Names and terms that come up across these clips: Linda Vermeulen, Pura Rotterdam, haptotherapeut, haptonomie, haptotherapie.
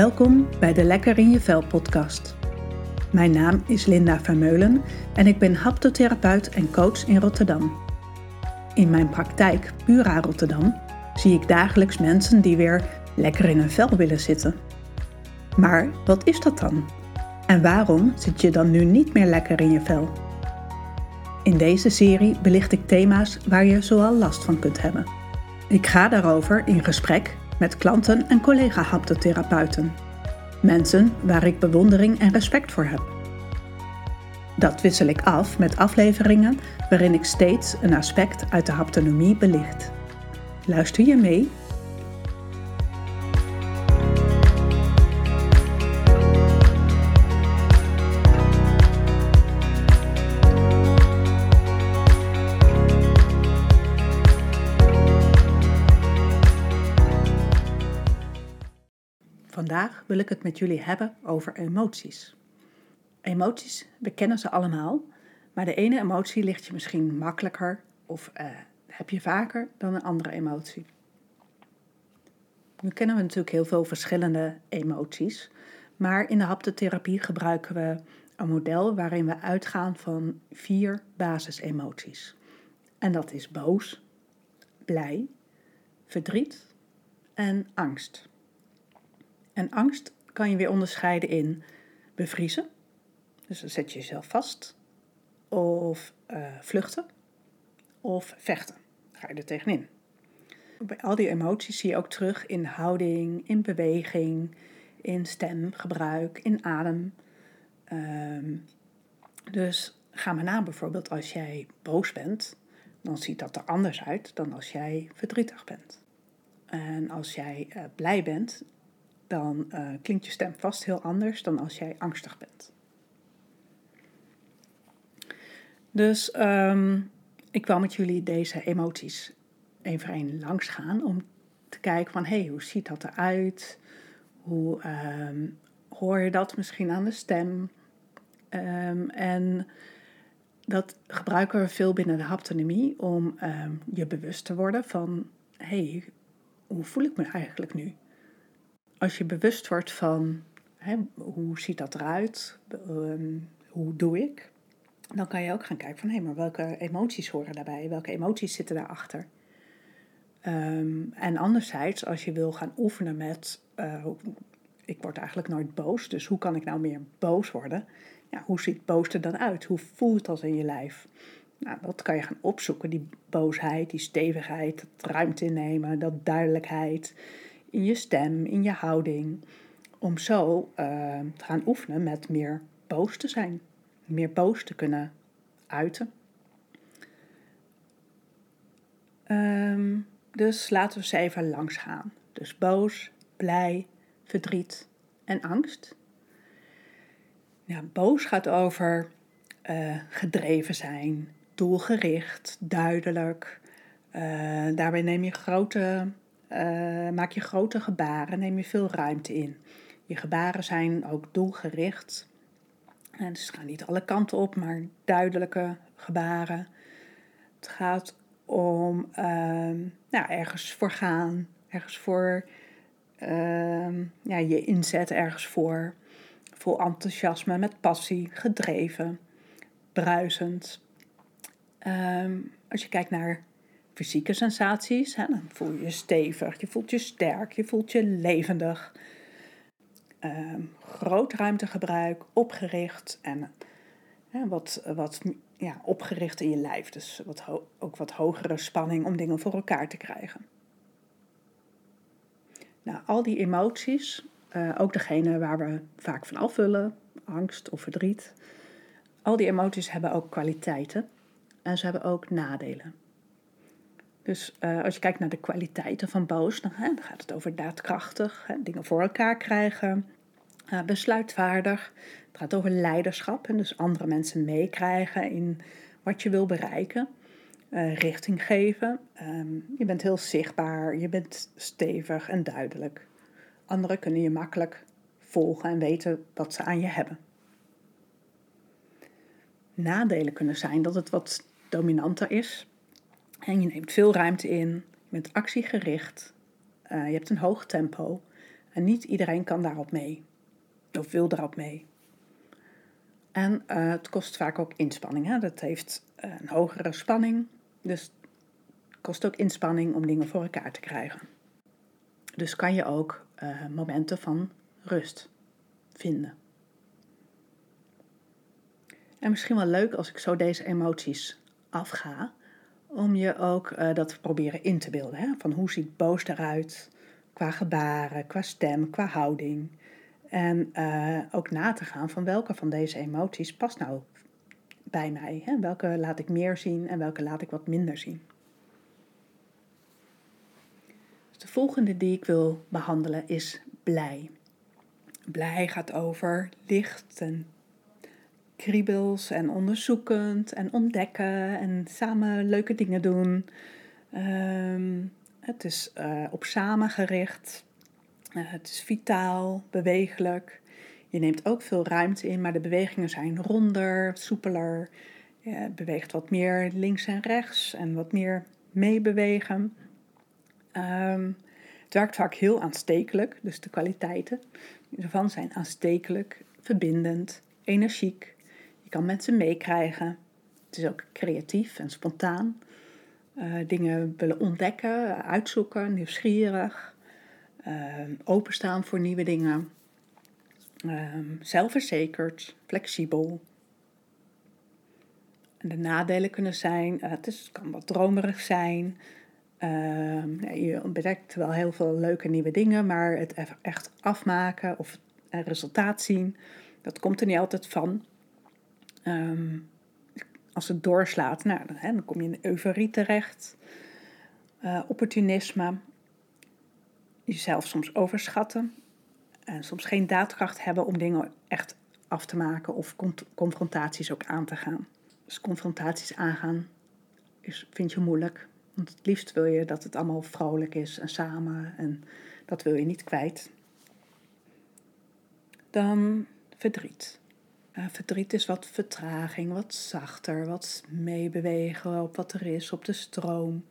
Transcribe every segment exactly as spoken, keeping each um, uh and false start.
Welkom bij de Lekker in je Vel podcast. Mijn naam is Linda Vermeulen en ik ben haptotherapeut en coach in Rotterdam. In mijn praktijk Pura Rotterdam zie ik dagelijks mensen die weer lekker in hun vel willen zitten. Maar wat is dat dan? En waarom zit je dan nu niet meer lekker in je vel? In deze serie belicht ik thema's waar je zoal last van kunt hebben. Ik ga daarover in gesprek met klanten en collega-haptotherapeuten. Mensen waar ik bewondering en respect voor heb. Dat wissel ik af met afleveringen waarin ik steeds een aspect uit de haptonomie belicht. Luister je mee? Vandaag wil ik het met jullie hebben over emoties. Emoties, we kennen ze allemaal, maar de ene emotie ligt je misschien makkelijker of eh, heb je vaker dan een andere emotie. Nu kennen we natuurlijk heel veel verschillende emoties, maar in de haptotherapie gebruiken we een model waarin we uitgaan van vier basisemoties. En dat is boos, blij, verdriet en angst. En angst kan je weer onderscheiden in bevriezen, dus dan zet je jezelf vast, of uh, vluchten, of vechten, ga je er tegenin. Bij al die emoties zie je ook terug in houding, in beweging, in stemgebruik, in adem. Um, dus ga maar na bijvoorbeeld als jij boos bent, dan ziet dat er anders uit dan als jij verdrietig bent. En als jij uh, blij bent, dan uh, klinkt je stem vast heel anders dan als jij angstig bent. Dus um, ik wou met jullie deze emoties één voor één langs gaan om te kijken van, hé, hey, hoe ziet dat eruit? Hoe um, hoor je dat misschien aan de stem? Um, en dat gebruiken we veel binnen de haptonomie om um, je bewust te worden van, hé, hey, hoe voel ik me eigenlijk nu? Als je bewust wordt van, hè, hoe ziet dat eruit, um, hoe doe ik, dan kan je ook gaan kijken van, hé, maar welke emoties horen daarbij, welke emoties zitten daarachter. Um, en anderzijds, als je wil gaan oefenen met, uh, ik word eigenlijk nooit boos, dus hoe kan ik nou meer boos worden? Ja, hoe ziet boos er dan uit? Hoe voelt dat in je lijf? Nou, dat kan je gaan opzoeken, die boosheid, die stevigheid, dat ruimte innemen, dat duidelijkheid. In je stem, in je houding, om zo uh, te gaan oefenen met meer boos te zijn. Meer boos te kunnen uiten. Um, dus laten we ze even langs gaan. Dus boos, blij, verdriet en angst. Ja, boos gaat over uh, gedreven zijn, doelgericht, duidelijk. Uh, daarbij neem je grote... Uh, maak je grote gebaren, neem je veel ruimte in. Je gebaren zijn ook doelgericht. En dus het gaat niet alle kanten op, maar duidelijke gebaren. Het gaat om uh, nou, ergens voor gaan, ergens voor uh, ja, je inzet, ergens voor. Vol enthousiasme, met passie, gedreven, bruisend. Uh, als je kijkt naar fysieke sensaties, hè, dan voel je je stevig, je voelt je sterk, je voelt je levendig. Um, groot ruimtegebruik, opgericht en ja, wat, wat ja, opgericht in je lijf. Dus wat ho- ook wat hogere spanning om dingen voor elkaar te krijgen. Nou, al die emoties, uh, ook degene waar we vaak van afvullen, angst of verdriet. Al die emoties hebben ook kwaliteiten en ze hebben ook nadelen. Dus uh, als je kijkt naar de kwaliteiten van boos, dan, hè, dan gaat het over daadkrachtig, hè, dingen voor elkaar krijgen, uh, besluitvaardig. Het gaat over leiderschap en dus andere mensen meekrijgen in wat je wil bereiken, uh, richting geven. Um, je bent heel zichtbaar, je bent stevig en duidelijk. Anderen kunnen je makkelijk volgen en weten wat ze aan je hebben. Nadelen kunnen zijn dat het wat dominanter is. En je neemt veel ruimte in, je bent actiegericht, uh, je hebt een hoog tempo En niet iedereen kan daarop mee. Of wil daarop mee. En uh, het kost vaak ook inspanning. Hè? Dat heeft uh, een hogere spanning. Dus het kost ook inspanning om dingen voor elkaar te krijgen. Dus kan je ook uh, momenten van rust vinden. En misschien wel leuk als ik zo deze emoties afga. Om je ook uh, dat te proberen in te beelden. Hè? Van hoe ziet boos eruit? Qua gebaren, qua stem, qua houding. En uh, ook na te gaan van welke van deze emoties past nou bij mij. Hè? Welke laat ik meer zien en welke laat ik wat minder zien. Dus de volgende die ik wil behandelen is blij. Blij gaat over licht en kriebels en onderzoekend en ontdekken en samen leuke dingen doen. Um, het is uh, op samen gericht. Uh, het is vitaal, bewegelijk. Je neemt ook veel ruimte in, maar de bewegingen zijn ronder, soepeler. Je beweegt wat meer links en rechts en wat meer meebewegen. Um, het werkt vaak heel aanstekelijk, dus de kwaliteiten ervan zijn aanstekelijk, verbindend, energiek. Je kan mensen meekrijgen. Het is ook creatief en spontaan. Uh, dingen willen ontdekken, uitzoeken, nieuwsgierig. Uh, openstaan voor nieuwe dingen. Uh, zelfverzekerd, flexibel. En de nadelen kunnen zijn, uh, het is, kan wat dromerig zijn. Uh, je ontdekt wel heel veel leuke nieuwe dingen, maar het echt afmaken of het resultaat zien, dat komt er niet altijd van. Um, als het doorslaat, nou, dan, hè, dan kom je in de euforie terecht. Uh, opportunisme. Jezelf soms overschatten. En soms geen daadkracht hebben om dingen echt af te maken. Of cont- confrontaties ook aan te gaan. Dus confrontaties aangaan is, vind je moeilijk. Want het liefst wil je dat het allemaal vrolijk is en samen. En dat wil je niet kwijt. Dan verdriet. Uh, verdriet is wat vertraging, wat zachter, wat meebewegen op wat er is, op de stroom.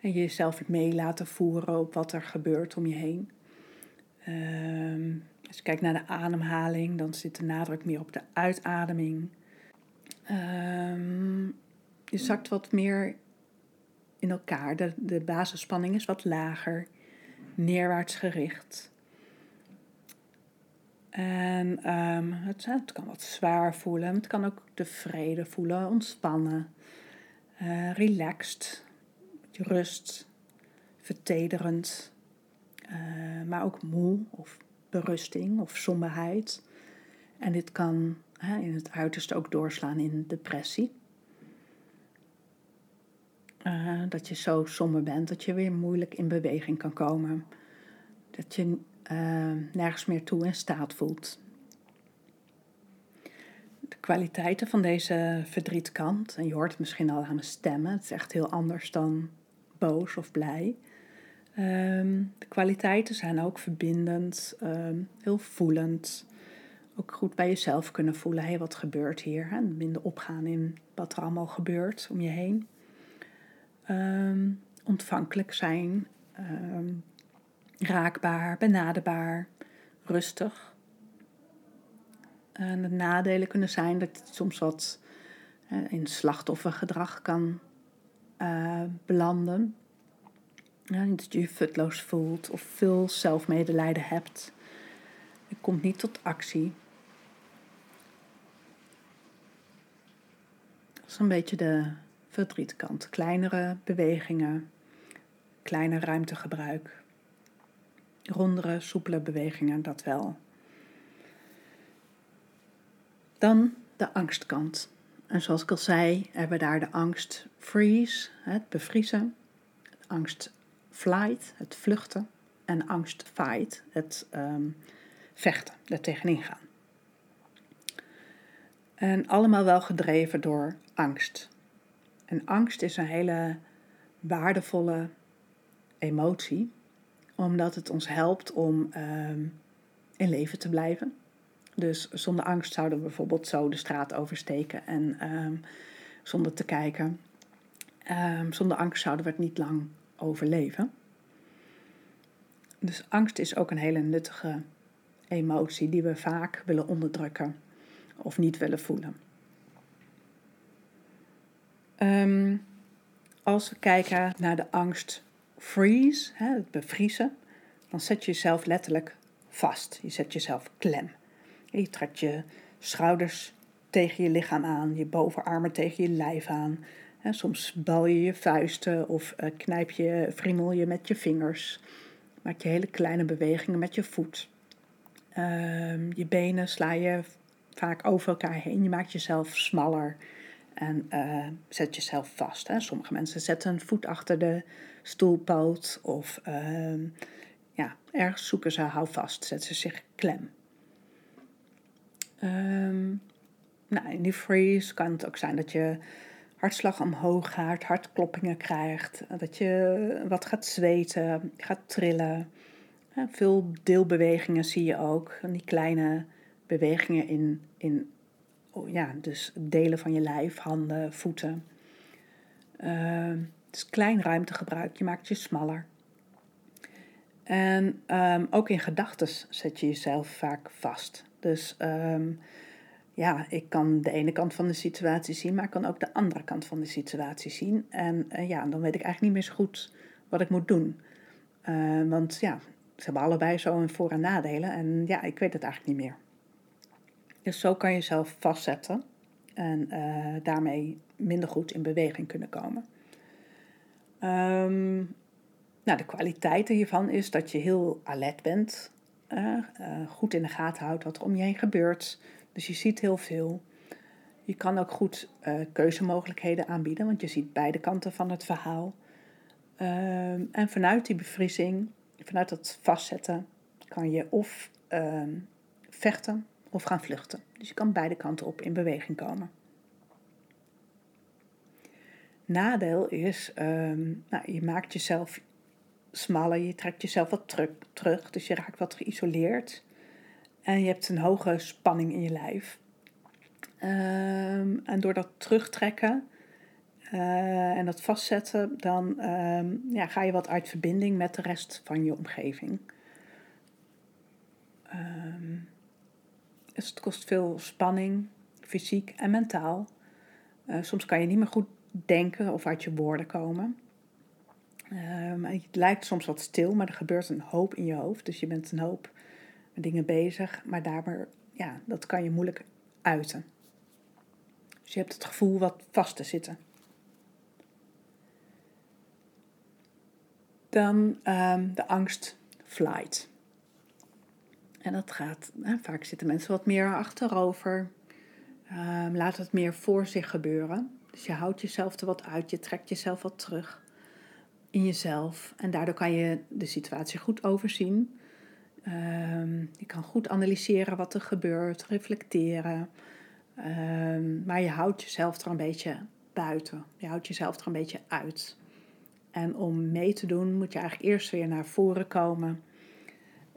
En jezelf mee laten voeren op wat er gebeurt om je heen. Um, als je kijkt naar de ademhaling, dan zit de nadruk meer op de uitademing. Um, je zakt wat meer in elkaar. De, de basisspanning is wat lager, neerwaarts gericht. En um, het, het kan wat zwaar voelen. Het kan ook tevreden voelen, ontspannen, uh, relaxed, rust, vertederend, uh, maar ook moe of berusting of somberheid. En dit kan uh, in het uiterste ook doorslaan in depressie. Uh, dat je zo somber bent, dat je weer moeilijk in beweging kan komen. Dat je Uh, nergens meer toe in staat voelt. De kwaliteiten van deze verdrietkant, en je hoort het misschien al aan mijn stemmen, het is echt heel anders dan boos of blij. Um, de kwaliteiten zijn ook verbindend, um, heel voelend, ook goed bij jezelf kunnen voelen, hé, hey, wat gebeurt hier? En minder opgaan in wat er allemaal gebeurt om je heen. Um, ontvankelijk zijn. Um, Raakbaar, benaderbaar, rustig. En de nadelen kunnen zijn dat het soms wat in slachtoffergedrag kan uh, belanden. Ja, dat je je futloos voelt of veel zelfmedelijden hebt. Je komt niet tot actie. Dat is een beetje de verdrietkant. Kleinere bewegingen, kleiner ruimtegebruik. Rondere, soepele bewegingen, dat wel. Dan de angstkant. En zoals ik al zei, hebben we daar de angst freeze, het bevriezen. De angst flight, het vluchten. En de angst fight, het um, vechten, er tegenin gaan. En allemaal wel gedreven door angst. En angst is een hele waardevolle emotie, omdat het ons helpt om um, in leven te blijven. Dus zonder angst zouden we bijvoorbeeld zo de straat oversteken. En um, zonder te kijken. Um, zonder angst zouden we het niet lang overleven. Dus angst is ook een hele nuttige emotie die we vaak willen onderdrukken of niet willen voelen. Um, als we kijken naar de angst freeze, hè, het bevriezen, dan zet je jezelf letterlijk vast. Je zet jezelf klem. Je trekt je schouders tegen je lichaam aan, je bovenarmen tegen je lijf aan. Hè, soms bal je je vuisten of uh, knijp je, friemel je met je vingers. Maak je hele kleine bewegingen met je voet. Uh, je benen sla je vaak over elkaar heen. Je maakt jezelf smaller en uh, zet jezelf vast. Hè. Sommige mensen zetten een voet achter de stoelpoot. Of uh, ja, ergens zoeken ze hou vast. Zetten ze zich klem. Um, nou, in die freeze kan het ook zijn dat je hartslag omhoog gaat, hartkloppingen krijgt, dat je wat gaat zweten, gaat trillen. Veel deelbewegingen zie je ook, die kleine bewegingen in, in ja, dus delen van je lijf, handen, voeten. Uh, dus klein ruimtegebruik, je maakt je smaller. En um, ook in gedachten zet je jezelf vaak vast. Dus Um, Ja, ik kan de ene kant van de situatie zien, maar ik kan ook de andere kant van de situatie zien. En uh, ja, dan weet ik eigenlijk niet meer zo goed wat ik moet doen. Uh, want ja, ze hebben allebei zo een voor- en nadelen. En ja, ik weet het eigenlijk niet meer. Dus zo kan je jezelf vastzetten en uh, daarmee minder goed in beweging kunnen komen. Um, nou, de kwaliteit hiervan is dat je heel alert bent. Uh, uh, goed in de gaten houdt wat er om je heen gebeurt. Dus je ziet heel veel. Je kan ook goed uh, keuzemogelijkheden aanbieden, want je ziet beide kanten van het verhaal. Uh, en vanuit die bevriezing, vanuit dat vastzetten, kan je of uh, vechten of gaan vluchten. Dus je kan beide kanten op in beweging komen. Nadeel is, uh, nou, je maakt jezelf smaller, je trekt jezelf wat terug, terug dus je raakt wat geïsoleerd. En je hebt een hoge spanning in je lijf. Um, en door dat terugtrekken uh, en dat vastzetten, dan um, ja, ga je wat uit verbinding met de rest van je omgeving. Um, dus het kost veel spanning, fysiek en mentaal. Uh, soms kan je niet meer goed denken of uit je woorden komen. Um, het lijkt soms wat stil, maar er gebeurt een hoop in je hoofd. Dus je bent een hoop dingen bezig, maar daarbij, ja, dat kan je moeilijk uiten. Dus je hebt het gevoel wat vast te zitten. Dan um, de angst flight. En dat gaat, nou, vaak zitten mensen wat meer achterover. Um, laat het meer voor zich gebeuren. Dus je houdt jezelf er wat uit, je trekt jezelf wat terug in jezelf. En daardoor kan je de situatie goed overzien. Um, je kan goed analyseren wat er gebeurt, reflecteren. Um, maar je houdt jezelf er een beetje buiten. Je houdt jezelf er een beetje uit. En om mee te doen moet je eigenlijk eerst weer naar voren komen.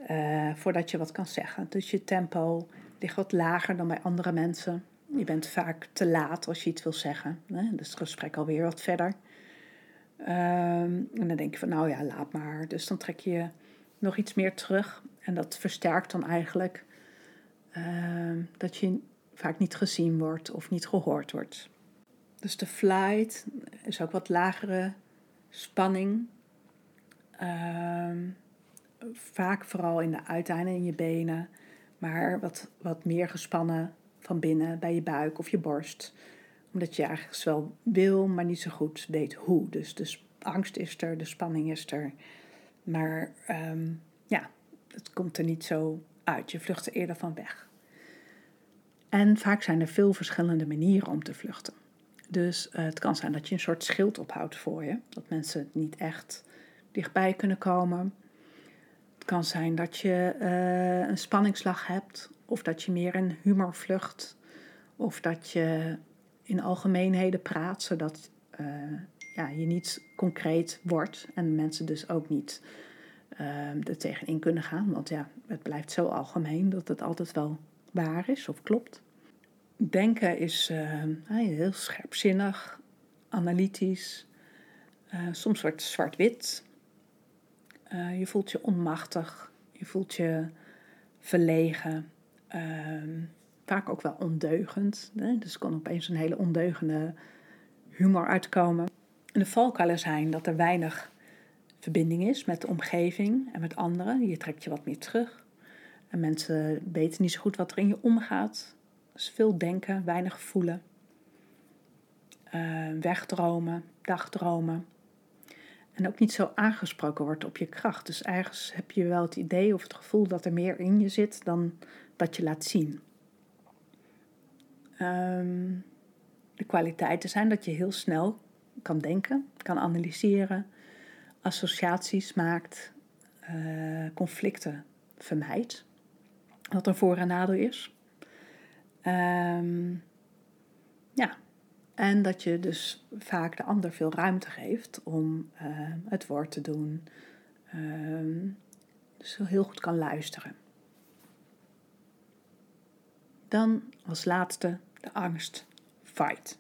Uh, voordat je wat kan zeggen. Dus je tempo ligt wat lager dan bij andere mensen. Je bent vaak te laat als je iets wil zeggen. Hè? Dus het gesprek alweer wat verder. Um, en dan denk je van nou ja, laat maar. Dus dan trek je nog iets meer terug. En dat versterkt dan eigenlijk uh, dat je vaak niet gezien wordt of niet gehoord wordt. Dus de flight is ook wat lagere spanning. Uh, vaak vooral in de uiteinden in je benen. Maar wat, wat meer gespannen van binnen bij je buik of je borst. Omdat je eigenlijk wel wil, maar niet zo goed weet hoe. Dus de sp- angst is er, de spanning is er. Maar um, ja, het komt er niet zo uit. Je vlucht er eerder van weg. En vaak zijn er veel verschillende manieren om te vluchten. Dus uh, het kan zijn dat je een soort schild ophoudt voor je. Dat mensen niet echt dichtbij kunnen komen. Het kan zijn dat je uh, een spanningslag hebt. Of dat je meer in humor vlucht. Of dat je in algemeenheden praat, zodat Uh, Ja, je niet concreet wordt en mensen dus ook niet uh, er tegenin kunnen gaan. Want ja, het blijft zo algemeen dat het altijd wel waar is of klopt. Denken is uh, heel scherpzinnig, analytisch, uh, soms wordt het zwart-wit. Uh, je voelt je onmachtig. Je voelt je verlegen. Uh, vaak ook wel ondeugend. Hè? Dus er kan opeens een hele ondeugende humor uitkomen. En de valkuilen zijn dat er weinig verbinding is met de omgeving en met anderen. Je trekt je wat meer terug. En mensen weten niet zo goed wat er in je omgaat. Dus veel denken, weinig voelen. Uh, wegdromen, dagdromen. En ook niet zo aangesproken wordt op je kracht. Dus ergens heb je wel het idee of het gevoel dat er meer in je zit dan wat je laat zien. Um, de kwaliteiten zijn dat je heel snel kan denken, kan analyseren, associaties maakt, uh, conflicten vermijdt. Wat een voor- en nadeel is. Um, ja. En dat je dus vaak de ander veel ruimte geeft om uh, het woord te doen. Uh, dus heel goed kan luisteren. Dan als laatste de angst. Fight.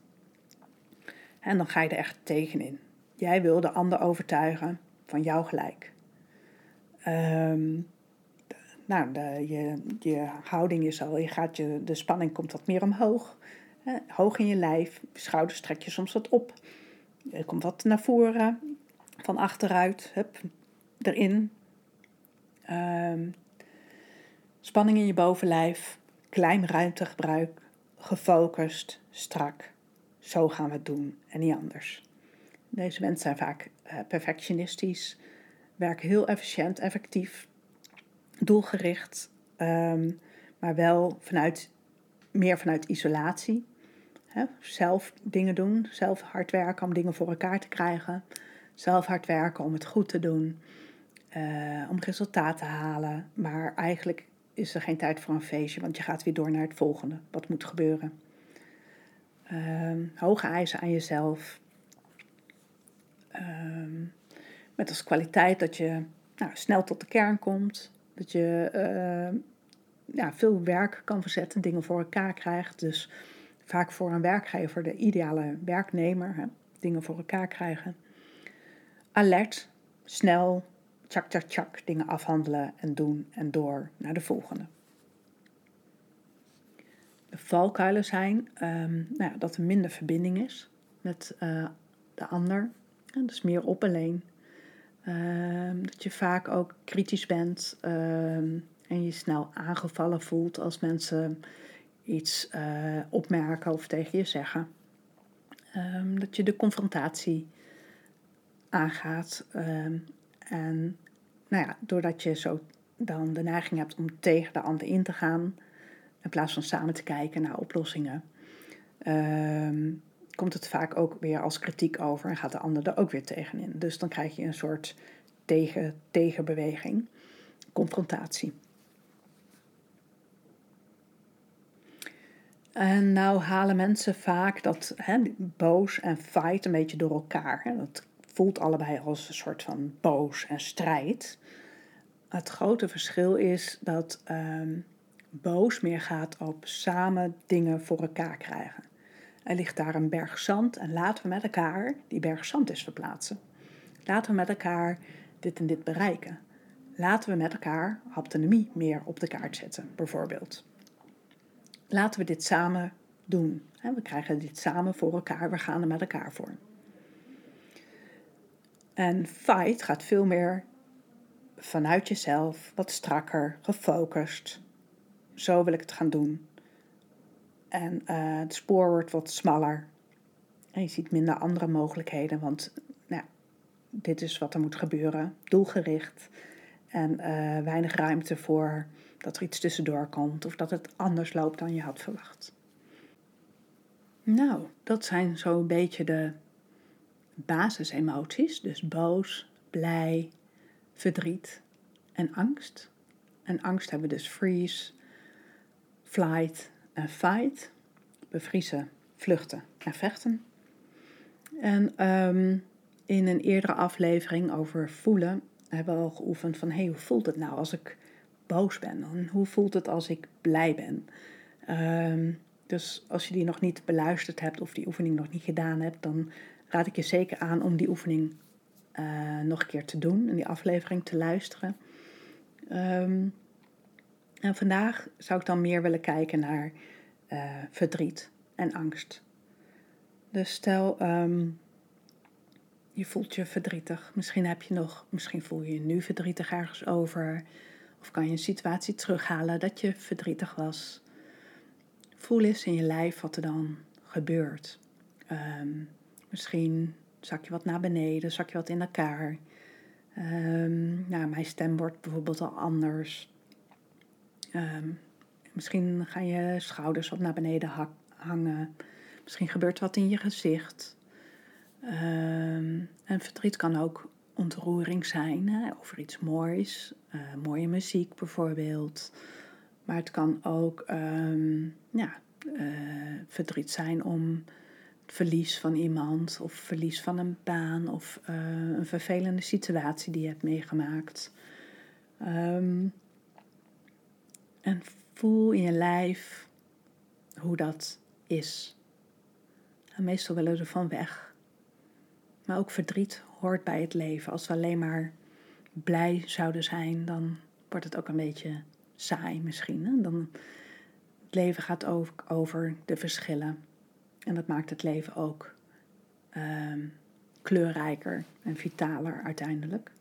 En dan ga je er echt tegenin. Jij wil de ander overtuigen van jouw gelijk. Um, nou, de, je, je houding is al, je gaat je, de spanning komt wat meer omhoog. Eh, hoog in je lijf, schouders trek je soms wat op. Er komt wat naar voren, van achteruit, hup, erin. Um, spanning in je bovenlijf, klein ruimtegebruik, gefocust, strak. Zo gaan we het doen en niet anders. Deze mensen zijn vaak uh, perfectionistisch, werken heel efficiënt, effectief, doelgericht, um, maar wel vanuit, meer vanuit isolatie. Hè? Zelf dingen doen, zelf hard werken om dingen voor elkaar te krijgen, zelf hard werken om het goed te doen, uh, om resultaat te halen, maar eigenlijk is er geen tijd voor een feestje, want je gaat weer door naar het volgende, wat moet gebeuren. Um, hoge eisen aan jezelf. Um, met als kwaliteit dat je nou, snel tot de kern komt. Dat je uh, ja, veel werk kan verzetten, dingen voor elkaar krijgt. Dus vaak voor een werkgever, de ideale werknemer, hè, dingen voor elkaar krijgen. Alert, snel, tjak, tjak, tjak, dingen afhandelen en doen en door naar de volgende. De valkuilen zijn um, nou ja, dat er minder verbinding is met uh, de ander. En dus meer op alleen. Um, dat je vaak ook kritisch bent um, en je snel aangevallen voelt als mensen iets uh, opmerken of tegen je zeggen. Um, dat je de confrontatie aangaat. Um, en nou ja, doordat je zo dan de neiging hebt om tegen de ander in te gaan, in plaats van samen te kijken naar oplossingen, Um, komt het vaak ook weer als kritiek over en gaat de ander er ook weer tegenin. Dus dan krijg je een soort tegen, tegenbeweging, confrontatie. En nou halen mensen vaak dat hè, boos en fight een beetje door elkaar. Hè. Dat voelt allebei als een soort van boos en strijd. Het grote verschil is dat um, boos meer gaat op samen dingen voor elkaar krijgen. Er ligt daar een berg zand en laten we met elkaar die berg zand eens verplaatsen. Laten we met elkaar dit en dit bereiken. Laten we met elkaar haptonomie meer op de kaart zetten, bijvoorbeeld. Laten we dit samen doen. We krijgen dit samen voor elkaar, we gaan er met elkaar voor. En fight gaat veel meer vanuit jezelf, wat strakker, gefocust. Zo wil ik het gaan doen. En uh, het spoor wordt wat smaller. En je ziet minder andere mogelijkheden. Want nou, dit is wat er moet gebeuren. Doelgericht. En uh, weinig ruimte voor dat er iets tussendoor komt. Of dat het anders loopt dan je had verwacht. Nou, dat zijn zo'n beetje de basisemoties. Dus boos, blij, verdriet en angst. En angst hebben we dus freeze, flight en fight, bevriezen, vluchten en vechten. En um, in een eerdere aflevering over voelen hebben we al geoefend van hey, hoe voelt het nou als ik boos ben? En hoe voelt het als ik blij ben? Um, dus als je die nog niet beluisterd hebt of die oefening nog niet gedaan hebt, dan raad ik je zeker aan om die oefening uh, nog een keer te doen en die aflevering te luisteren. Um, en vandaag zou ik dan meer willen kijken naar uh, verdriet en angst. Dus stel, um, je voelt je verdrietig. Misschien heb je nog, misschien voel je je nu verdrietig ergens over. Of kan je een situatie terughalen dat je verdrietig was. Voel eens in je lijf wat er dan gebeurt. Um, misschien zak je wat naar beneden, zak je wat in elkaar. Um, nou, mijn stem wordt bijvoorbeeld al anders. Um, misschien gaan je schouders wat naar beneden ha- hangen. Misschien gebeurt wat in je gezicht. Um, en verdriet kan ook ontroering zijn, hè, over iets moois. Uh, mooie muziek bijvoorbeeld. Maar het kan ook um, ja, uh, verdriet zijn om het verlies van iemand of verlies van een baan of uh, een vervelende situatie die je hebt meegemaakt. Um, en voel in je lijf hoe dat is. En meestal willen we er van weg. Maar ook verdriet hoort bij het leven. Als we alleen maar blij zouden zijn, dan wordt het ook een beetje saai misschien. Hè? Dan, het leven gaat ook over de verschillen. En dat maakt het leven ook um, kleurrijker en vitaler uiteindelijk.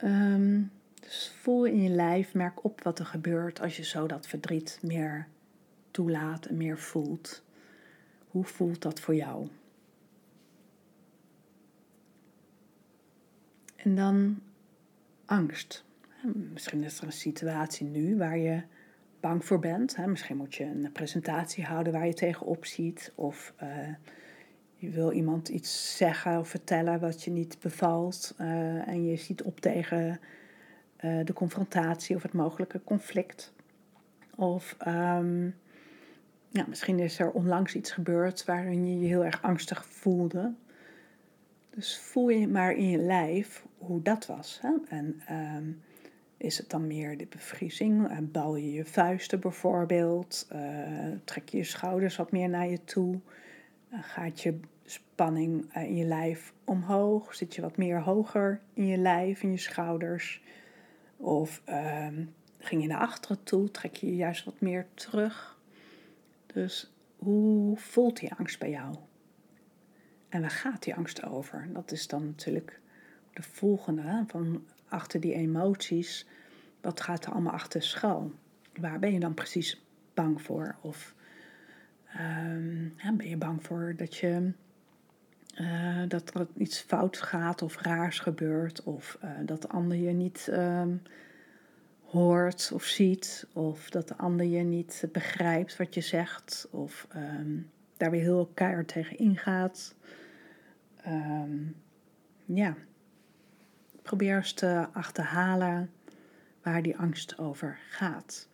Um, dus voel in je lijf, merk op wat er gebeurt als je zo dat verdriet meer toelaat en meer voelt. Hoe voelt dat voor jou? En dan angst. Misschien is er een situatie nu waar je bang voor bent. Hè? Misschien moet je een presentatie houden waar je tegenop ziet. Of uh, je wil iemand iets zeggen of vertellen wat je niet bevalt. Uh, en je ziet op tegen uh, de confrontatie of het mogelijke conflict. Of um, ja, misschien is er onlangs iets gebeurd waarin je je heel erg angstig voelde. Dus voel je maar in je lijf hoe dat was. Hè? En um, is het dan meer de bevriezing? Bal je je vuisten bijvoorbeeld? Uh, trek je je schouders wat meer naar je toe? Uh, gaat je spanning uh, in je lijf omhoog? Zit je wat meer hoger in je lijf, in je schouders? Of uh, ging je naar achteren toe? Trek je je juist wat meer terug? Dus hoe voelt die angst bij jou? En waar gaat die angst over? Dat is dan natuurlijk de volgende, hè? Van achter die emoties, wat gaat er allemaal achter schuil? Waar ben je dan precies bang voor? Of um, ja, ben je bang voor dat, je, uh, dat er iets fout gaat of raars gebeurt? Of uh, dat de ander je niet um, hoort of ziet? Of dat de ander je niet begrijpt wat je zegt? Of um, daar weer heel keihard tegen ingaat? Um, ja... Probeer eens te achterhalen waar die angst over gaat.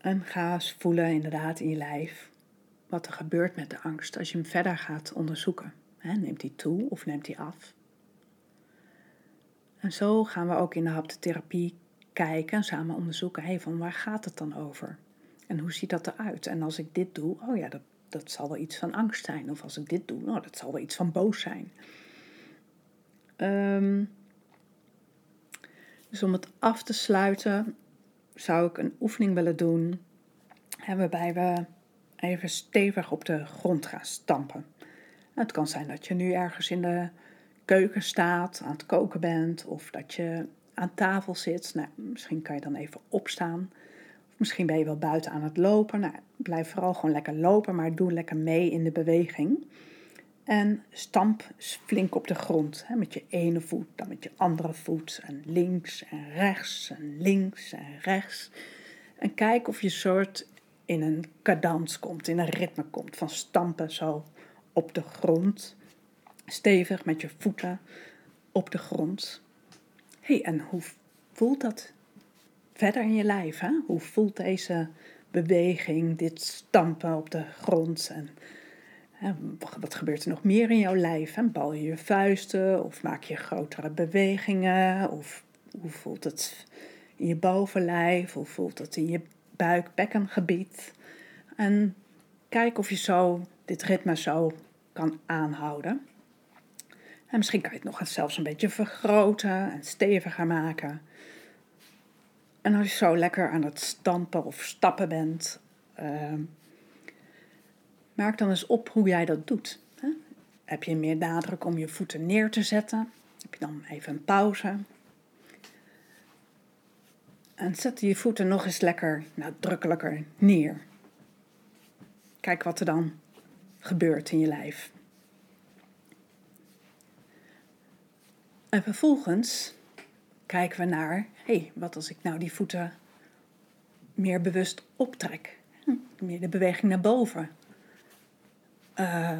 En ga eens voelen inderdaad in je lijf wat er gebeurt met de angst als je hem verder gaat onderzoeken. Neemt die toe of neemt die af? En zo gaan we ook in de haptotherapie kijken en samen onderzoeken, hey, van waar gaat het dan over? En hoe ziet dat eruit? En als ik dit doe, oh ja, dat, dat zal wel iets van angst zijn. Of als ik dit doe, nou, dat zal wel iets van boos zijn. Um, dus om het af te sluiten, zou ik een oefening willen doen, hè, waarbij we even stevig op de grond gaan stampen. Nou, het kan zijn dat je nu ergens in de keuken staat, aan het koken bent, of dat je aan tafel zit. Nou, misschien kan je dan even opstaan. Misschien ben je wel buiten aan het lopen. Nou, blijf vooral gewoon lekker lopen, maar doe lekker mee in de beweging. En stamp flink op de grond. Hè, met je ene voet, dan met je andere voet. En links en rechts en links en rechts. En kijk of je soort in een cadans komt, in een ritme komt. Van stampen zo op de grond. Stevig met je voeten op de grond. Hé, hey, en hoe voelt dat? Verder in je lijf, hè? Hoe voelt deze beweging, dit stampen op de grond? En, en wat gebeurt er nog meer in jouw lijf? Hè? Bal je je vuisten of maak je grotere bewegingen? Of hoe voelt het in je bovenlijf? Hoe voelt het in je buik-bekkengebied. En kijk of je zo dit ritme zo kan aanhouden. En misschien kan je het nog eens zelfs een beetje vergroten en steviger maken. En als je zo lekker aan het stampen of stappen bent, uh, merk dan eens op hoe jij dat doet. Hè? Heb je meer nadruk om je voeten neer te zetten? Heb je dan even een pauze? En zet je voeten nog eens lekker nadrukkelijker neer. Kijk wat er dan gebeurt in je lijf. En vervolgens kijken we naar, hé, hey, wat als ik nou die voeten meer bewust optrek? Hm, meer de beweging naar boven uh,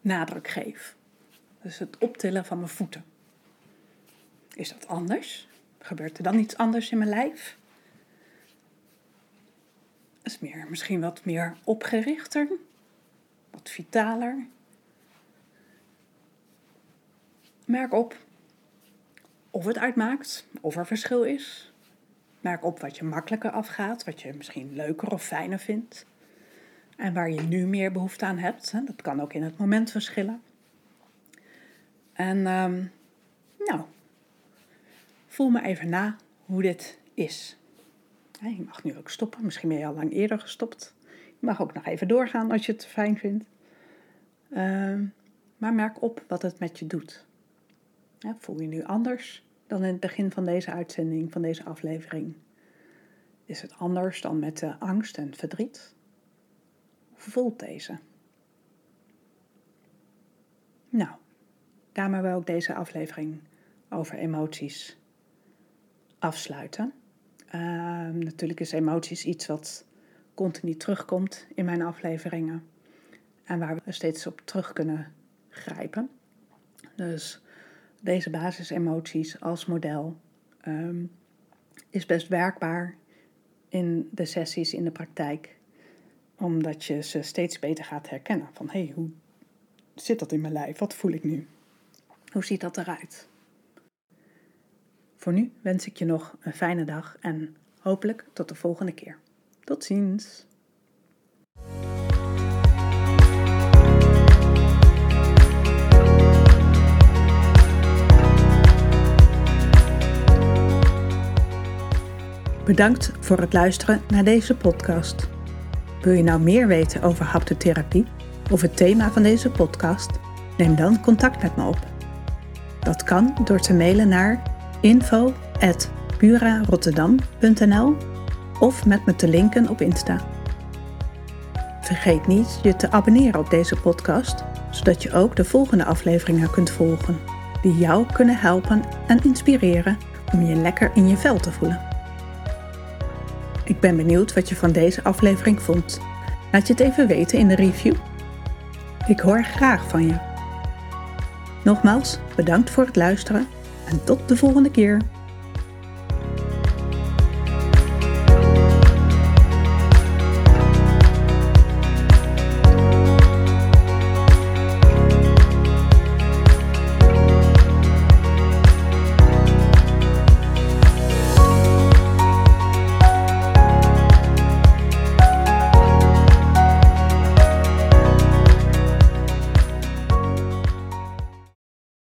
nadruk geef. Dus het optillen van mijn voeten. Is dat anders? Gebeurt er dan iets anders in mijn lijf? Is meer, misschien wat meer opgerichter, wat vitaler. Merk op of het uitmaakt, of er verschil is. Merk op wat je makkelijker afgaat, wat je misschien leuker of fijner vindt. En waar je nu meer behoefte aan hebt. Hè? Dat kan ook in het moment verschillen. En um, nou, voel maar even na hoe dit is. Je mag nu ook stoppen. Misschien ben je al lang eerder gestopt. Je mag ook nog even doorgaan als je het fijn vindt. Uh, maar merk op wat het met je doet. Ja, voel je nu anders dan in het begin van deze uitzending, van deze aflevering? Is het anders dan met de angst en verdriet? Hoe voelt deze? Nou, daarmee wil ik ook deze aflevering over emoties afsluiten. Uh, natuurlijk is emoties iets wat continu terugkomt in mijn afleveringen. En waar we steeds op terug kunnen grijpen. Dus deze basisemoties als model um, is best werkbaar in de sessies in de praktijk. Omdat je ze steeds beter gaat herkennen. Van hé, hey, hoe zit dat in mijn lijf? Wat voel ik nu? Hoe ziet dat eruit? Voor nu wens ik je nog een fijne dag en hopelijk tot de volgende keer. Tot ziens! Bedankt voor het luisteren naar deze podcast. Wil je nou meer weten over haptotherapie of het thema van deze podcast? Neem dan contact met me op. Dat kan door te mailen naar info at pura rotterdam punt n l of met me te linken op Insta. Vergeet niet je te abonneren op deze podcast, zodat je ook de volgende afleveringen kunt volgen, die jou kunnen helpen en inspireren om je lekker in je vel te voelen. Ik ben benieuwd wat je van deze aflevering vond. Laat je het even weten in de review. Ik hoor graag van je. Nogmaals, bedankt voor het luisteren. En tot de volgende keer!